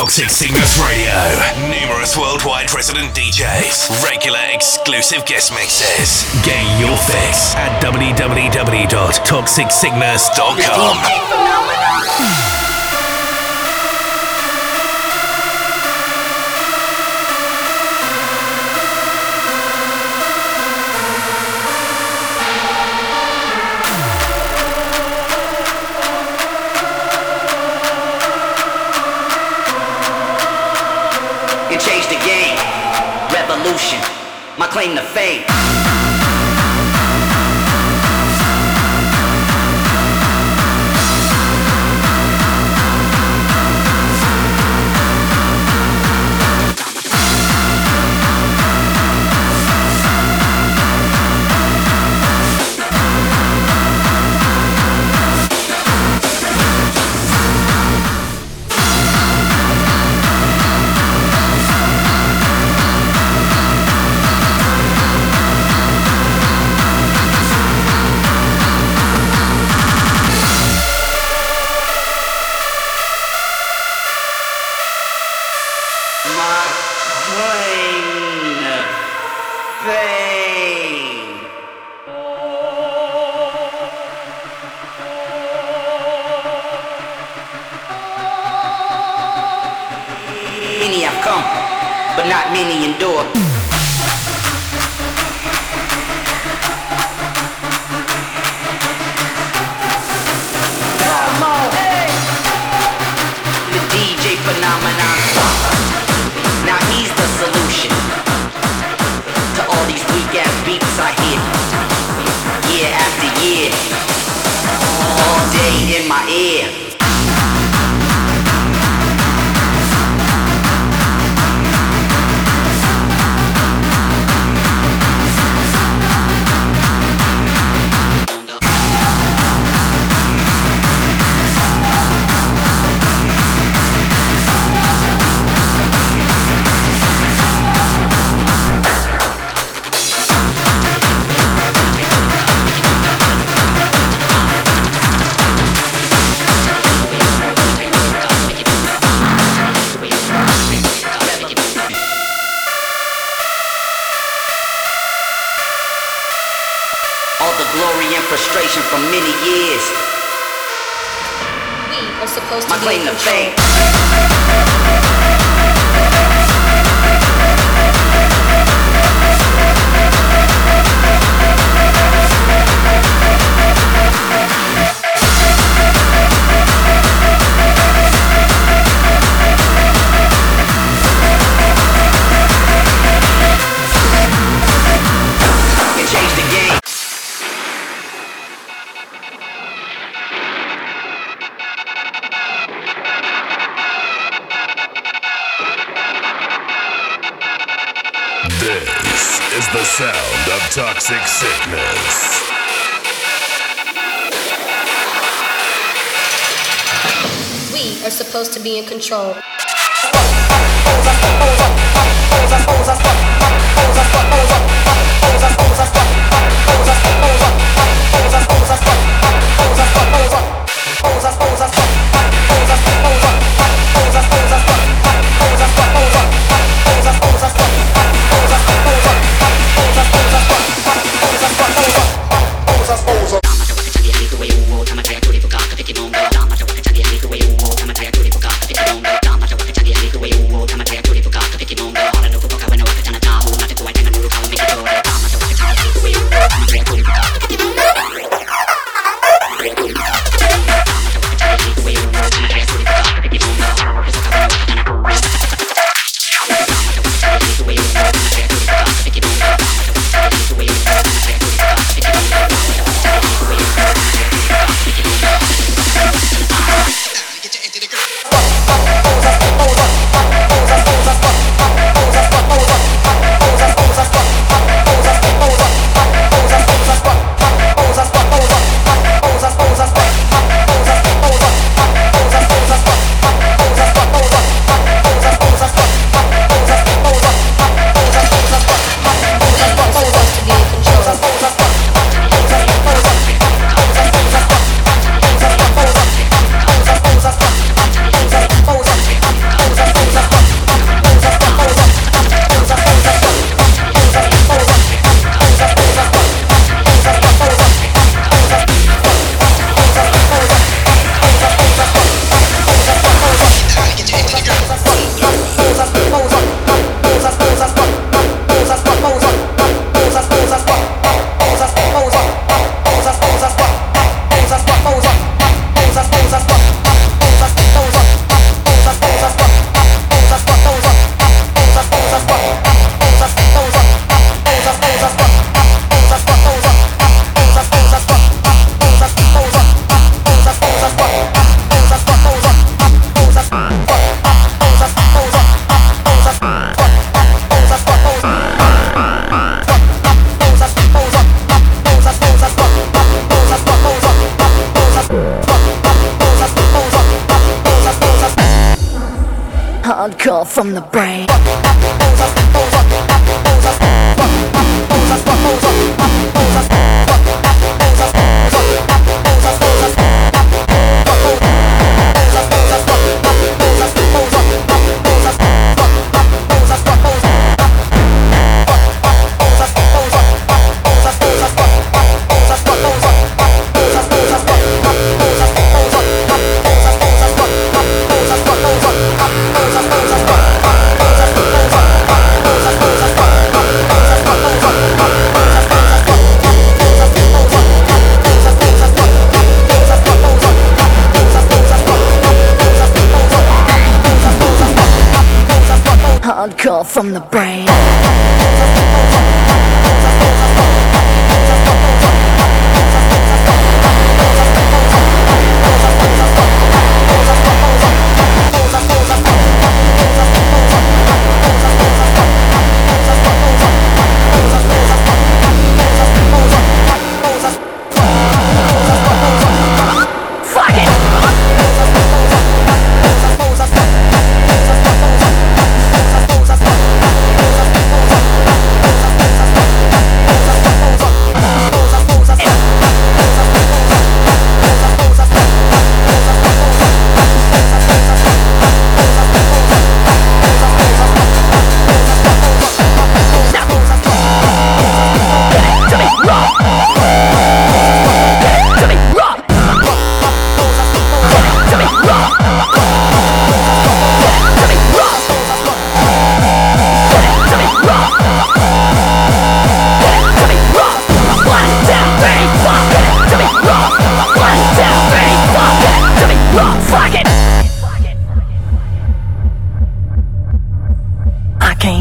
Toxic Cygnus Radio. Numerous worldwide resident DJs. Regular exclusive guest mixes. Get your fix at www.toxicsickness.com. My claim to fame. Many have come, but not many endure. The sound of Toxic Sickness. We are supposed to be in control. hardcore from the brain. Hardcore from the brain.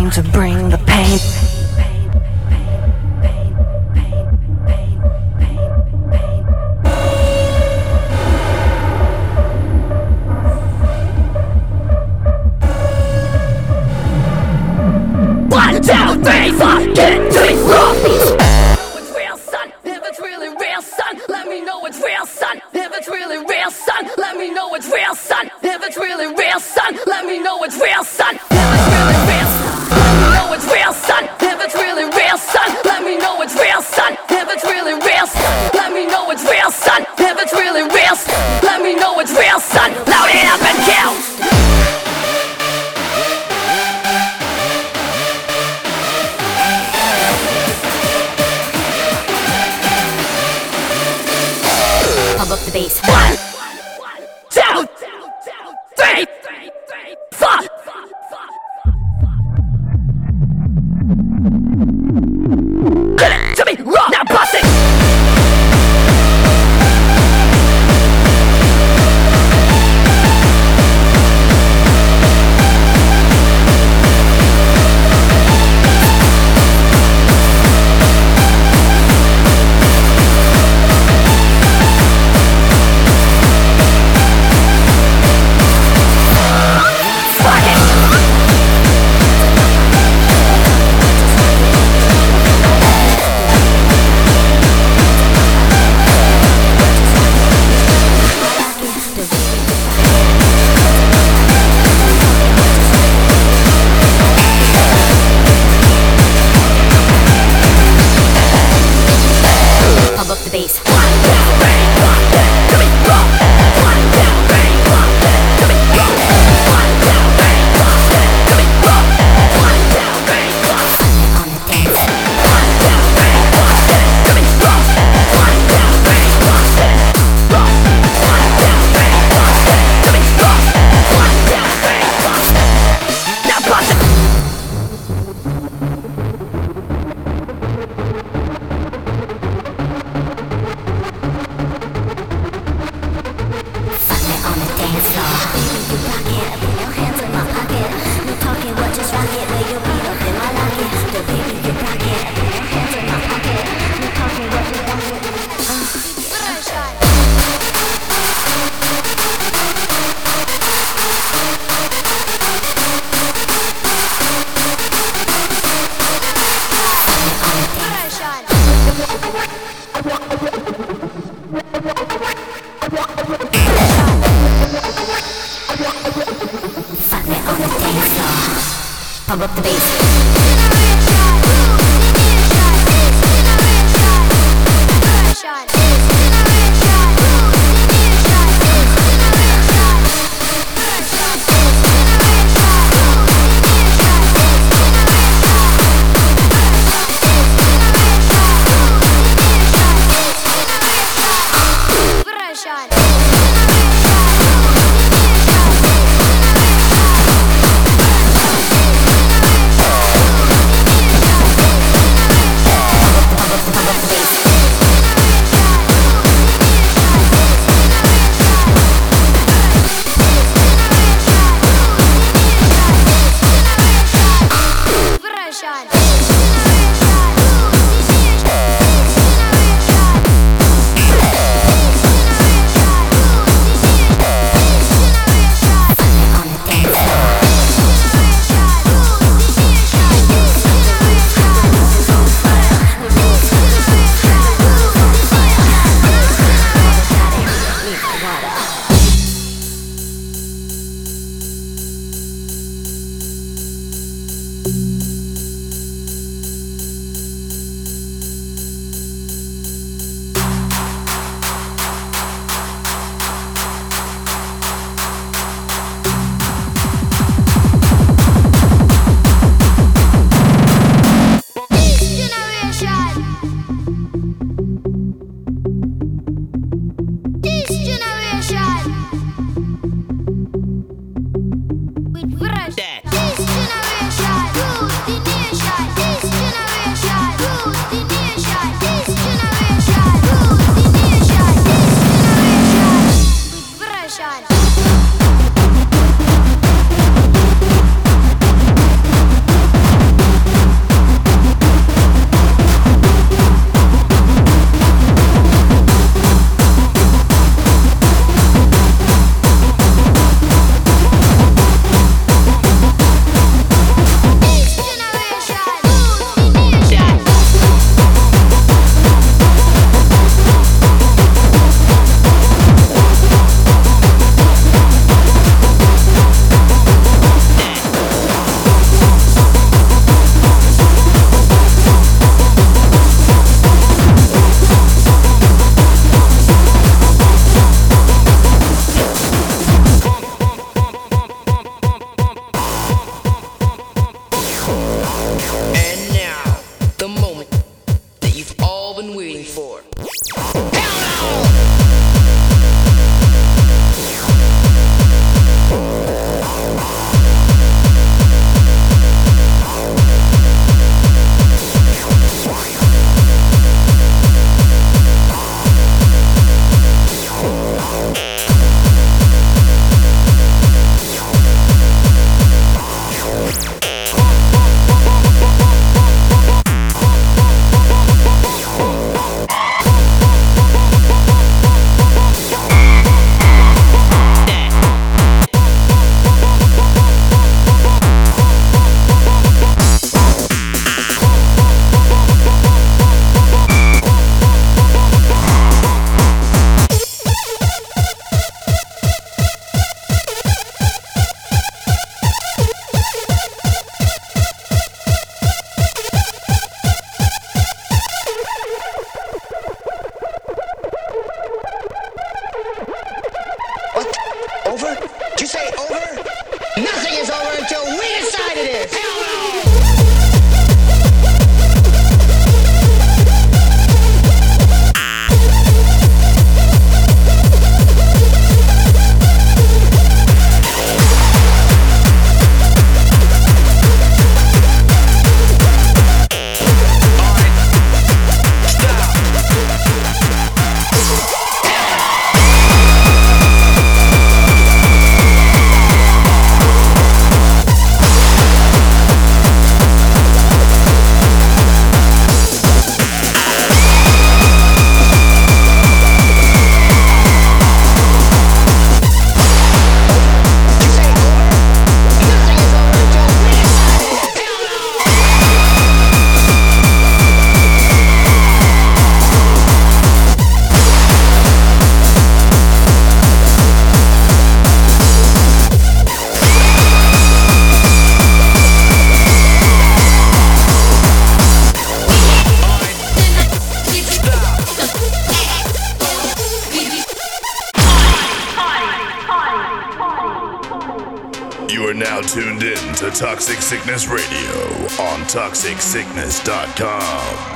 To bring the pain, one, two, three, four, get to it raw. If it's real, son, if it's really real, son, let me know it's real, son. If it's really real, son, let me know it's real, son. If it's really real, son, let me know it's real, son. Up the bass. 1, 2, 3, 4. pump up the bass. You are now tuned in to Toxic Sickness Radio on toxicsickness.com.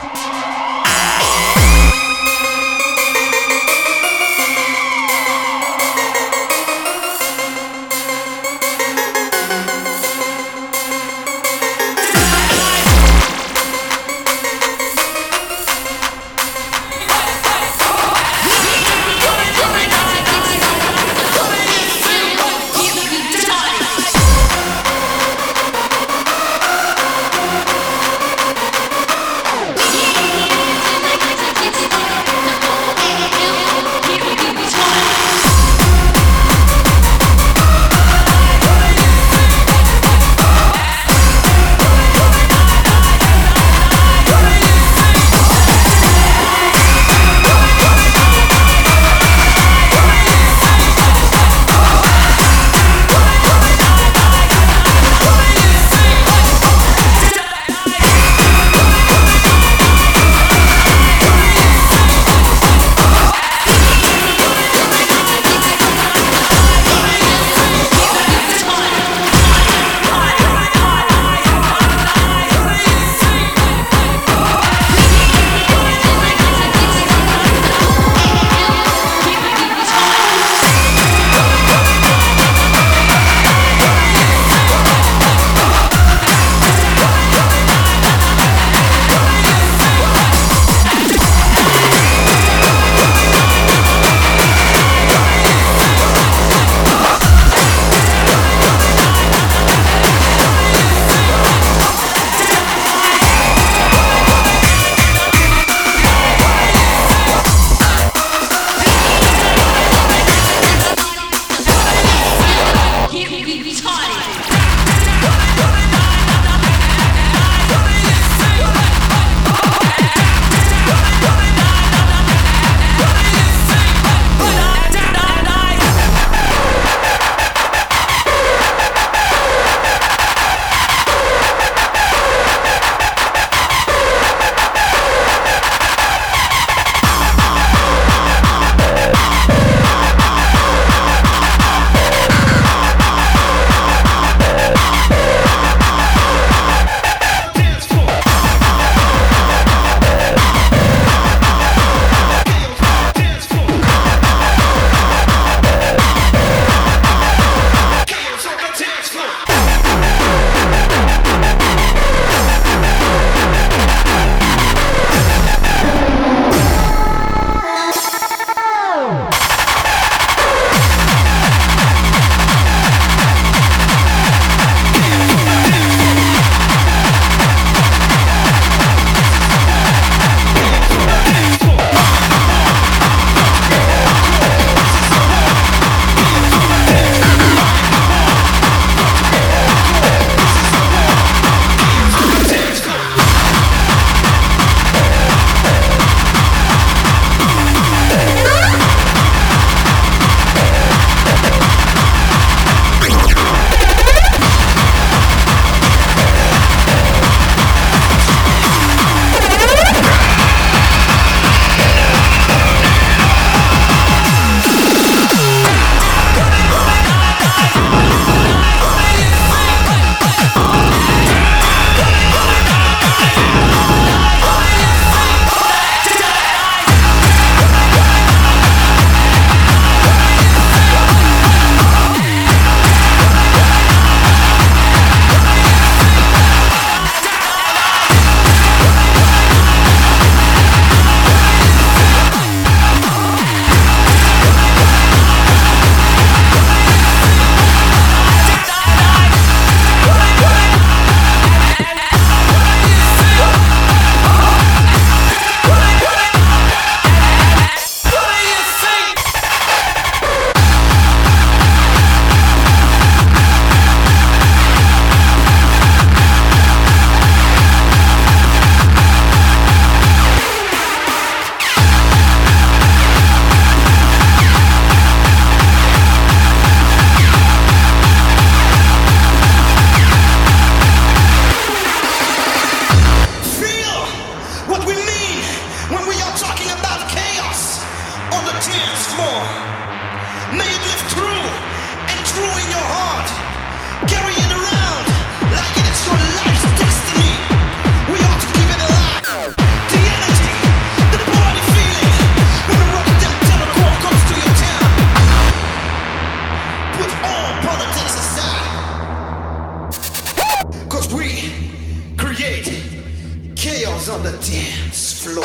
girls on the dance floor.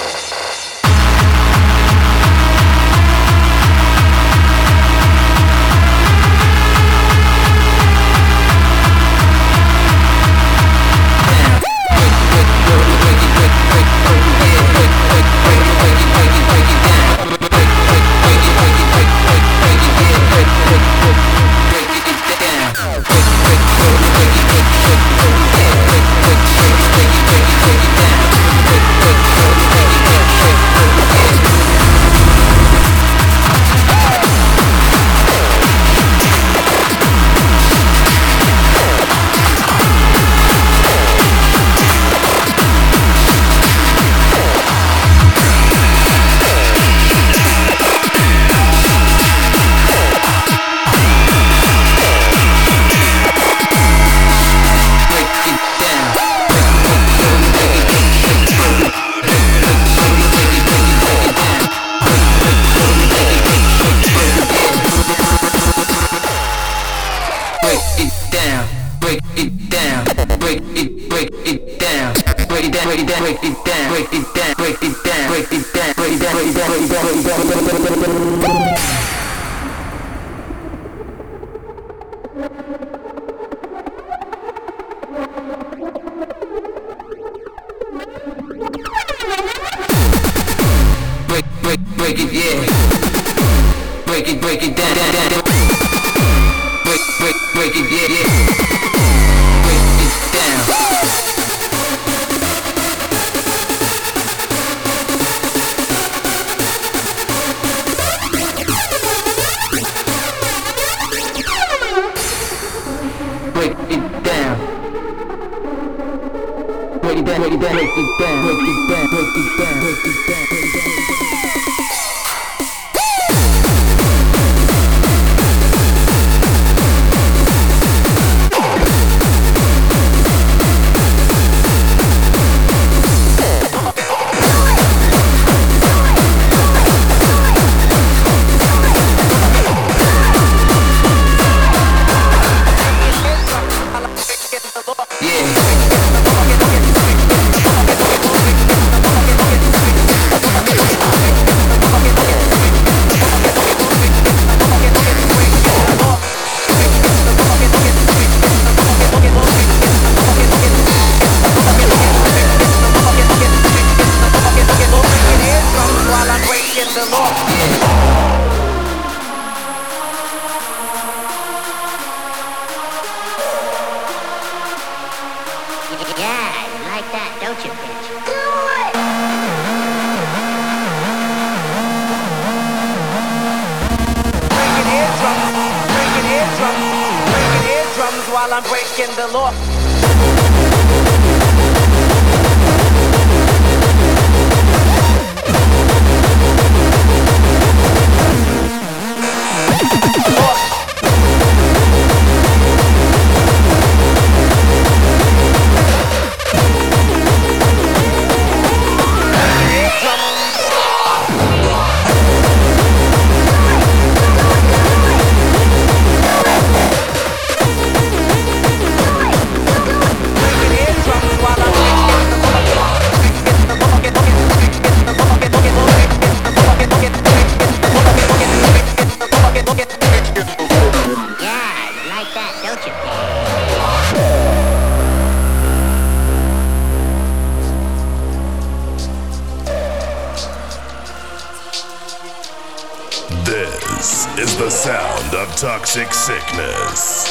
Toxic Sickness.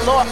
the Lord.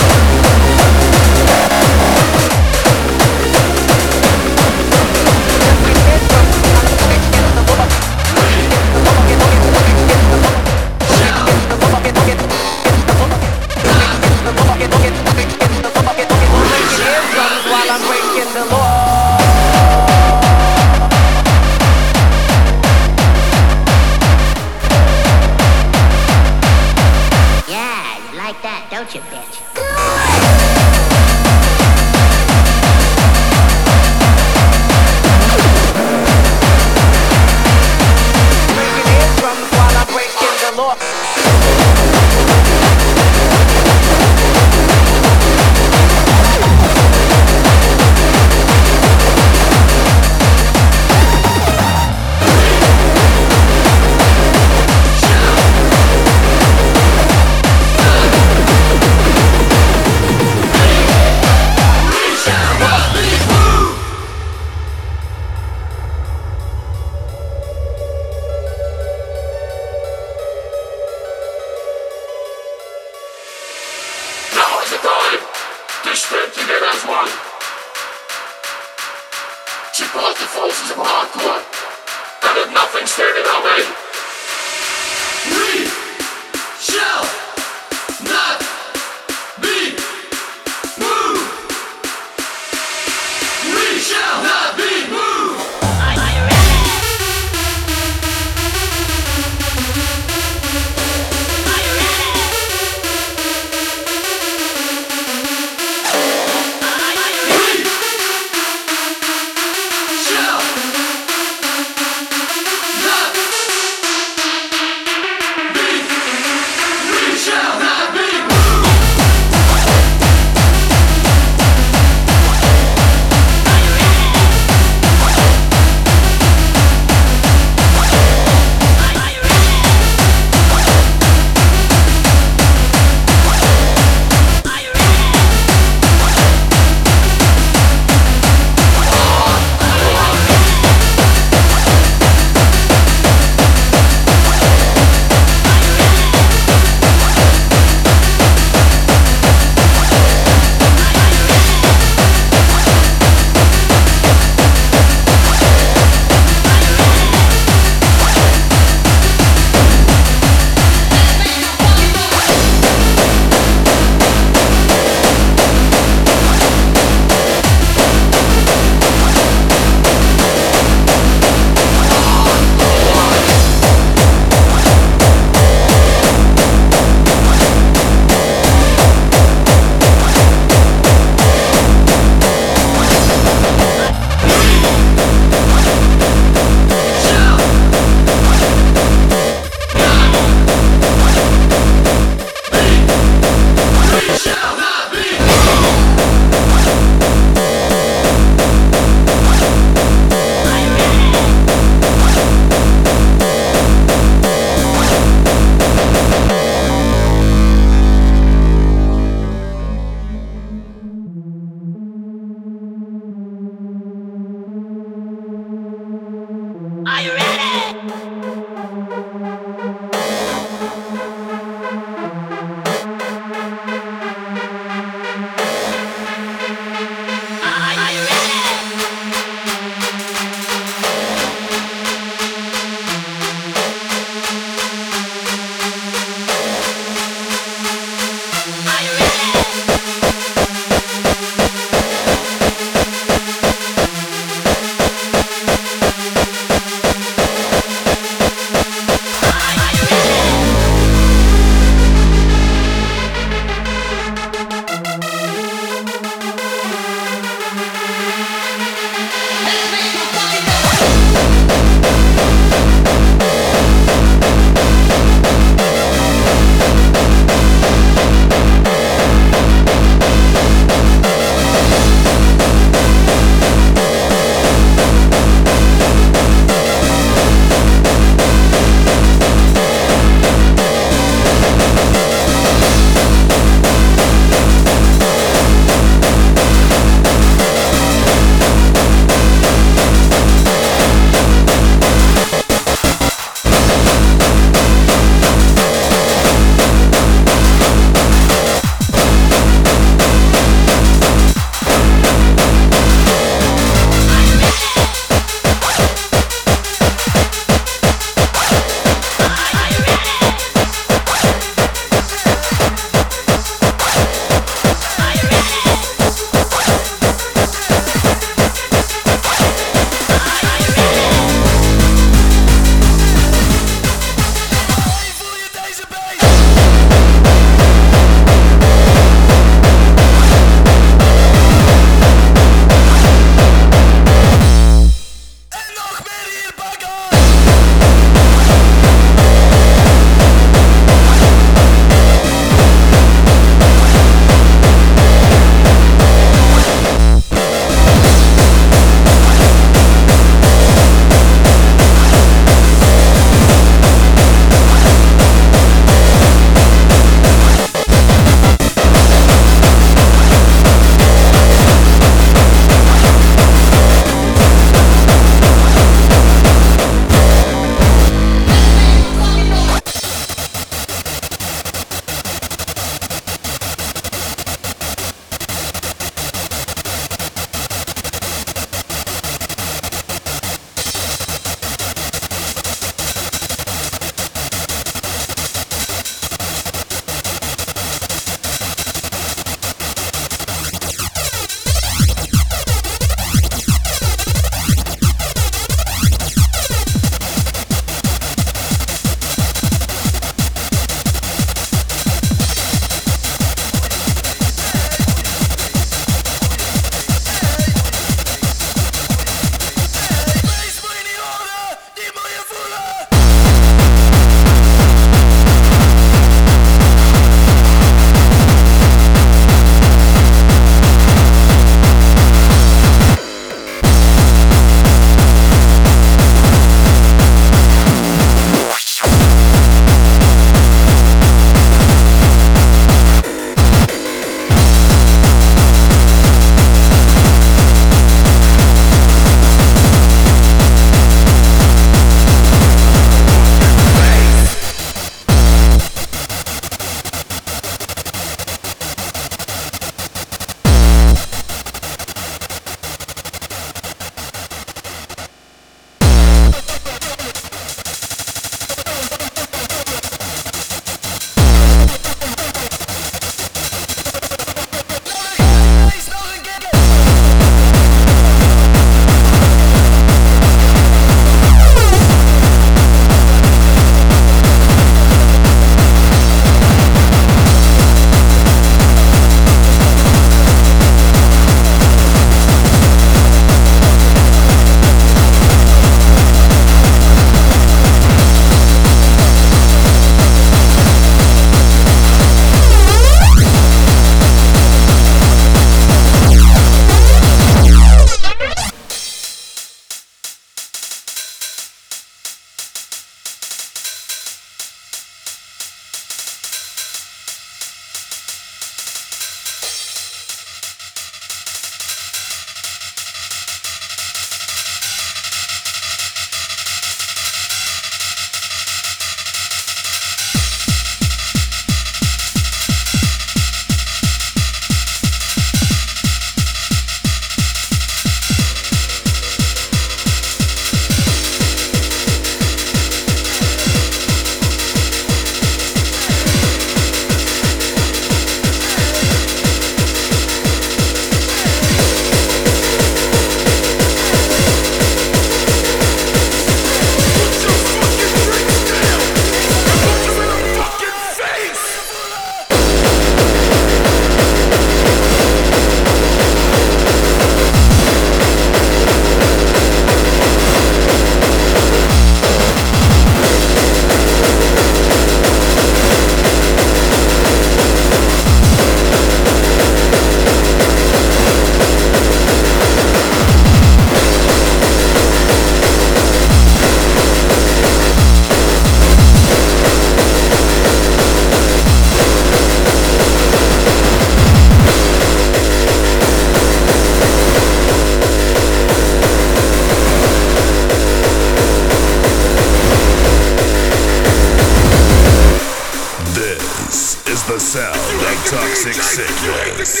Toxic Sickness.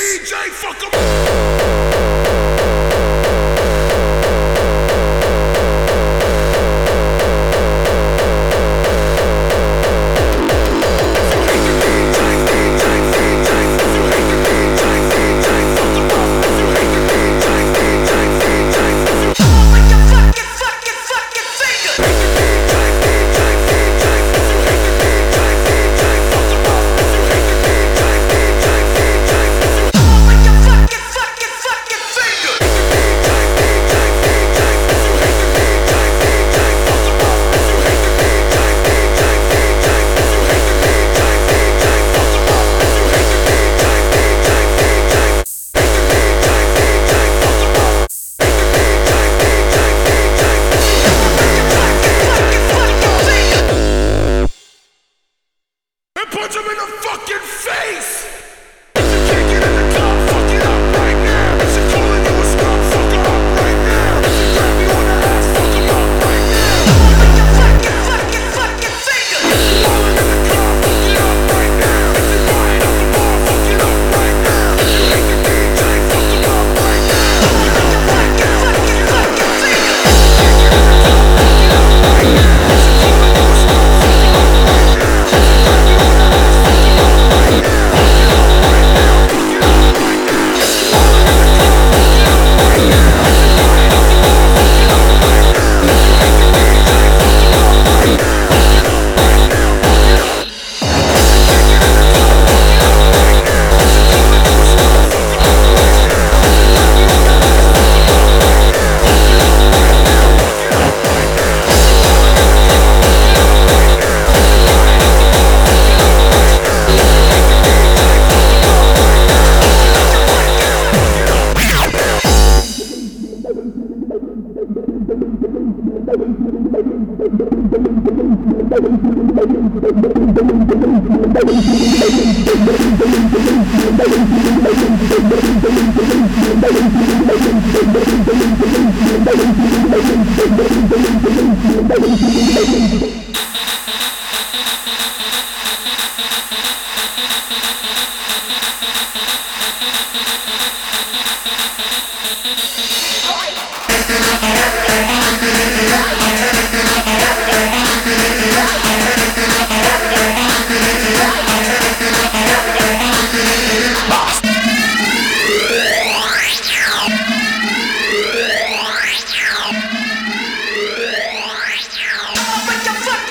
What the fuck?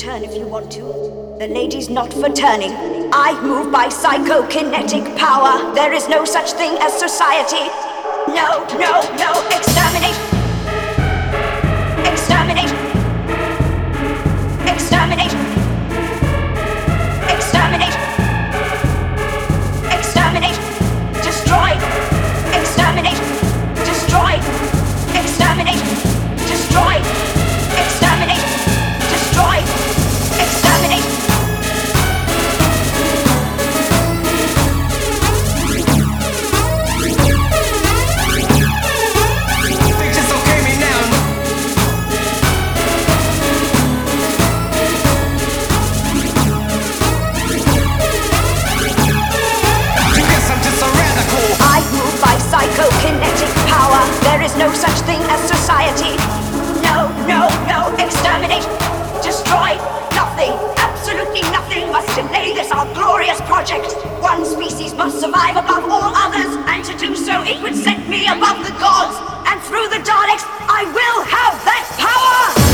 Turn if you want to. The lady's not for turning. I move by psychokinetic power. There is no such thing as society. No, no, no. Exterminate. Exterminate. Exterminate. Exterminate. Exterminate. Destroy. Exterminate. Destroy. Exterminate. Destroy. Exterminate. Destroy. Exterminate. Psychokinetic power. There is no such thing as society. No, no, no. Exterminate. Destroy. Nothing. Absolutely nothing must delay this, our glorious project. One species must survive above all others, and to do so it would set me above the gods. And through the Daleks, I will have that power!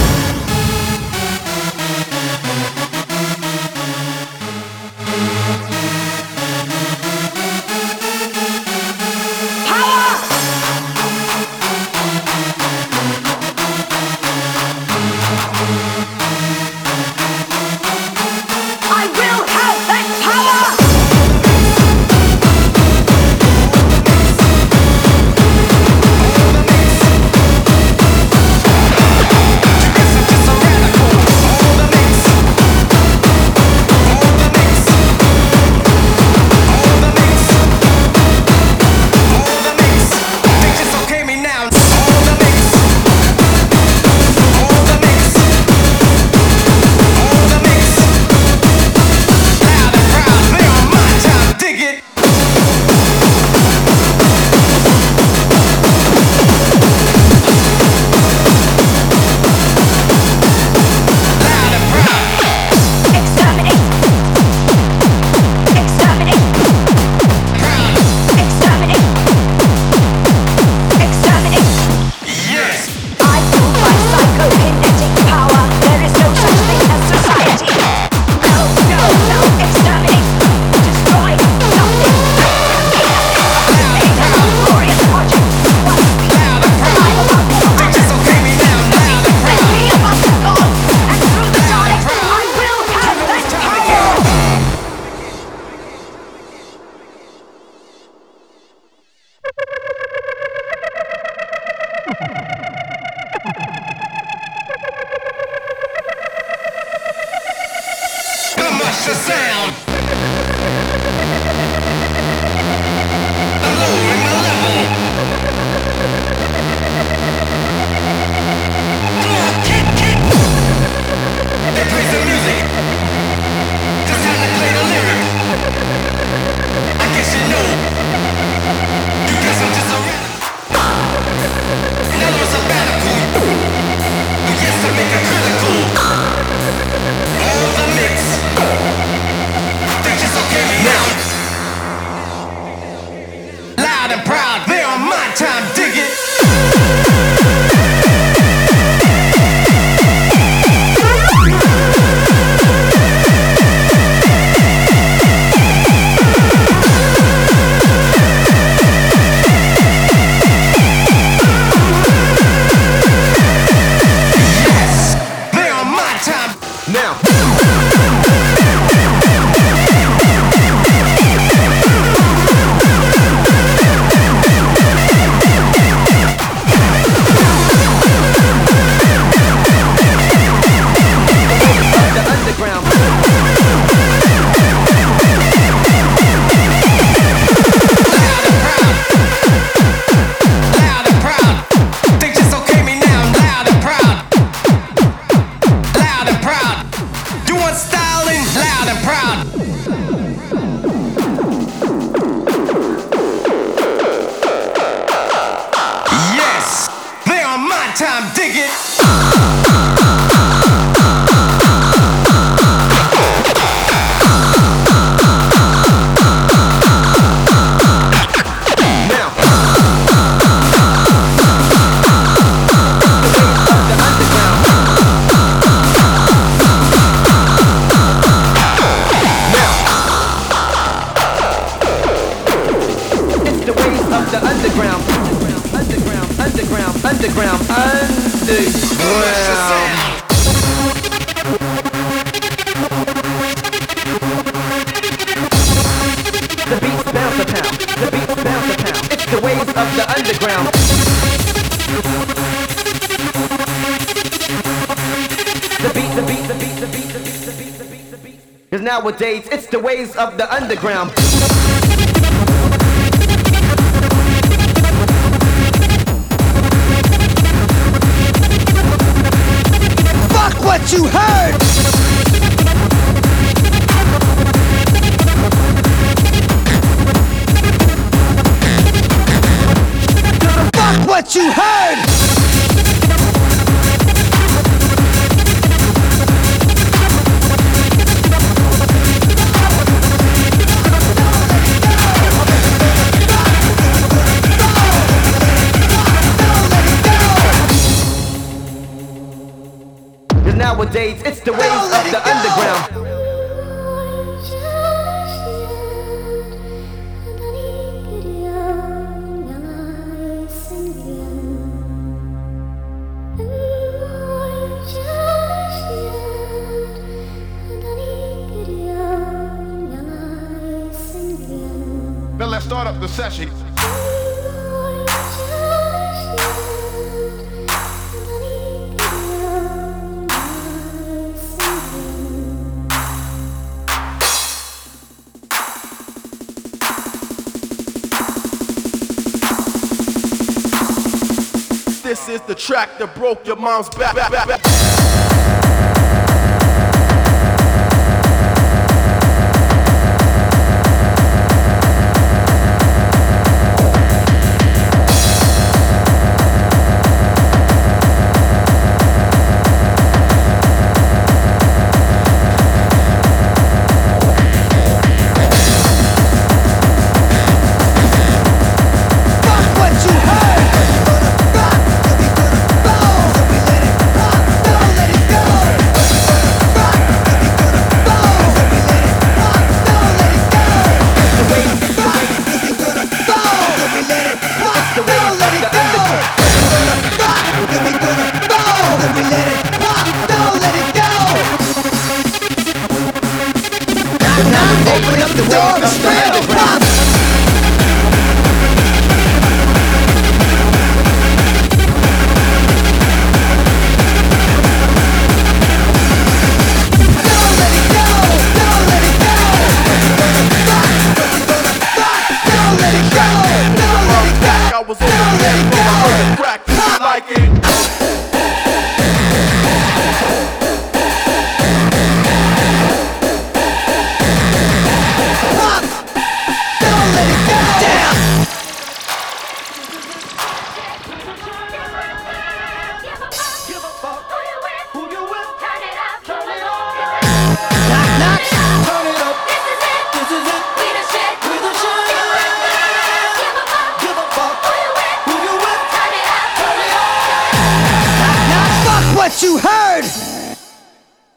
of the underground. Cause nowadays it's the ways of the underground. Fuck what you heard! Fuck what you heard! Nowadays, it's the ways of the underground. Then let's start up the session. This is the track that broke your mom's back.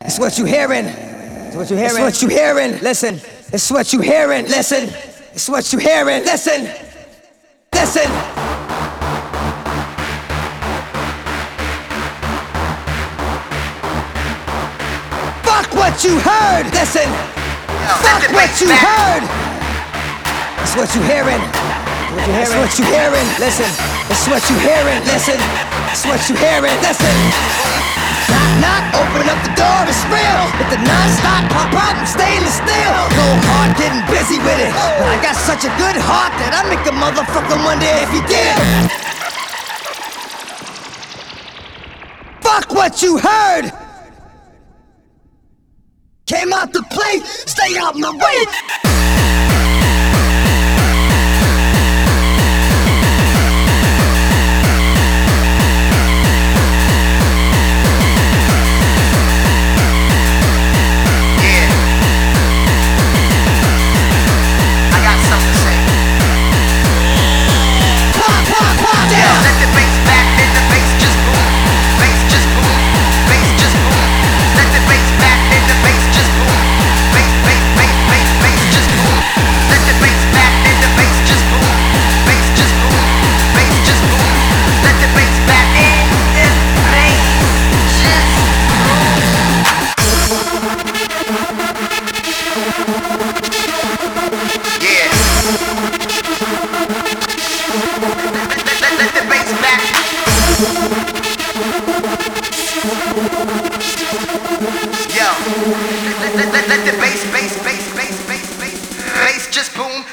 It's what you hearing, listen, it's what you hearing, listen, it's what you hearing, listen, listen. Fuck what you heard, listen, fuck what you heard. It's what you hearing, it's what you hearing, listen, it's what you hearing, listen, it's what you hearing, listen. Knock, open up the door, it's real. With the non-stop pop out, I'm stainless steel. Go hard, getting busy with it. I got such a good heart that I make a motherfucker wonder if he did. Fuck what you heard. Came out to play, stay out my way. Yeah. Let the bass just boom.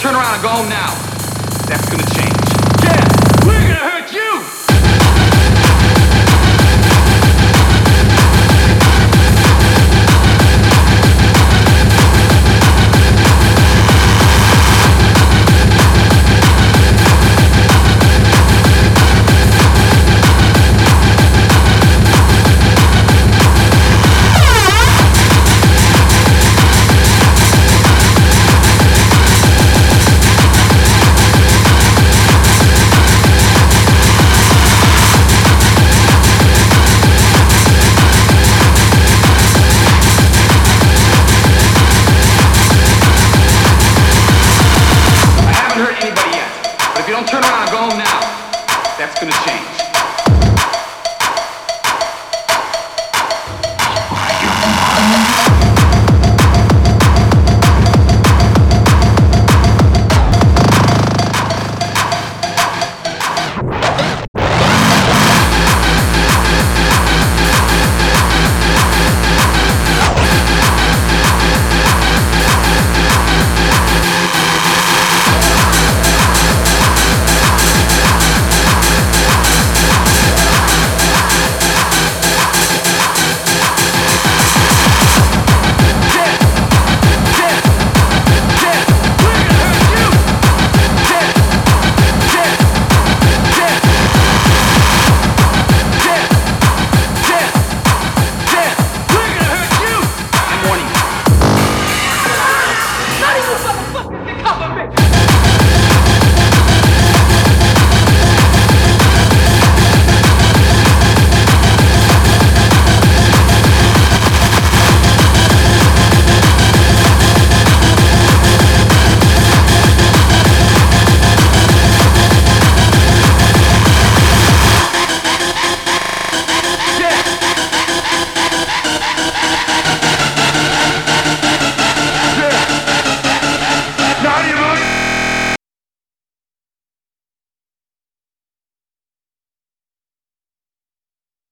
Turn around, go home now. That's gonna change.